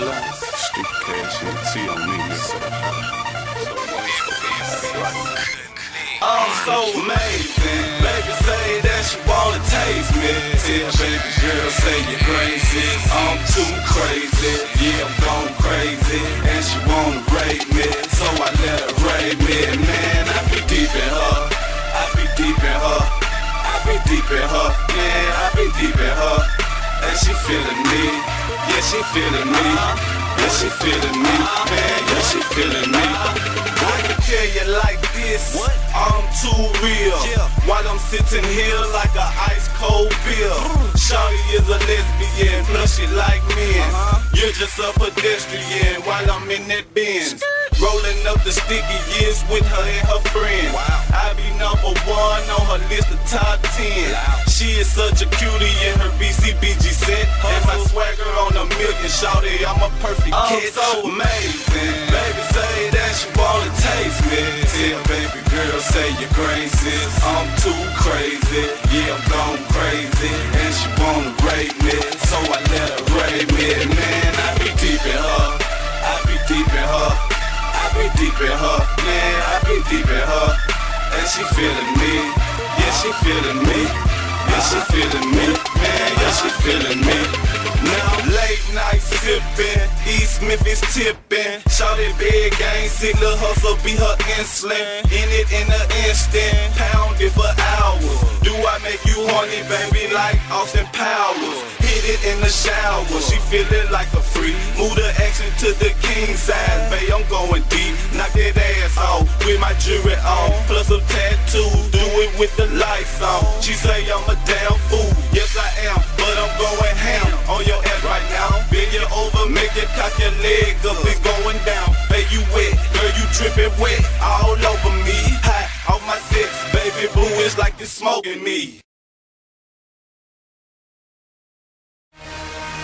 I'm so amazing. Baby say that she wanna taste me. Tell baby girl say you're crazy. I'm too crazy. Yeah, I'm going crazy. And she wanna rape me, so I let her rape me. Man, I be deep in her. I be deep in her. I be deep in her. Yeah, I be deep in her. And she feelin' me. Yeah, she feelin' me. Yeah, she feelin' me. Man, yeah, she feelin' me. I can tell you like this. What? I'm too real, yeah. While I'm sitting here like an ice cold beer. Shawty is a lesbian, plus she like men. You're just a pedestrian while I'm in that Benz. Rolling up the sticky years with her and her friends. Wow. I be number one on her list of top 10. Wow. She is such a cutie in her BCBG set. And my swagger on a million, shawty, I'm a perfect kid. I'm so amazing. Baby say that she wanna taste me. Tell baby girl say you're crazy. I'm too crazy. Yeah, I'm gone crazy. And she wanna rape me, so I let her rape me. Man, I be deep in her. I be deep in her. I be deep in her. Man, I be deep in her. And she feeling me. Yeah, she feeling me. Yeah, she feeling me. Man, yeah, she feeling me. Now late night sipping, East Memphis tipping. Shawty big gang, sick little hustle, be her insulin. In it in an instant, pound it for hours. Do I make you horny, baby, like Austin Powers? Hit it in the shower, she feelin' like a freak. Move the action to the king size, babe, I'm going deep. Knock that ass off with my jewelry on, plus some tattoos. Do it with the lights on. She say I'm a damn fool, yes I am, but I'm going ham on your ass right now. Bend you over, make you cock your leg up, it's going down. Babe, you wet, girl, you drippin' wet all over me. Hot on my sets, baby boo, it's like it's smoking me.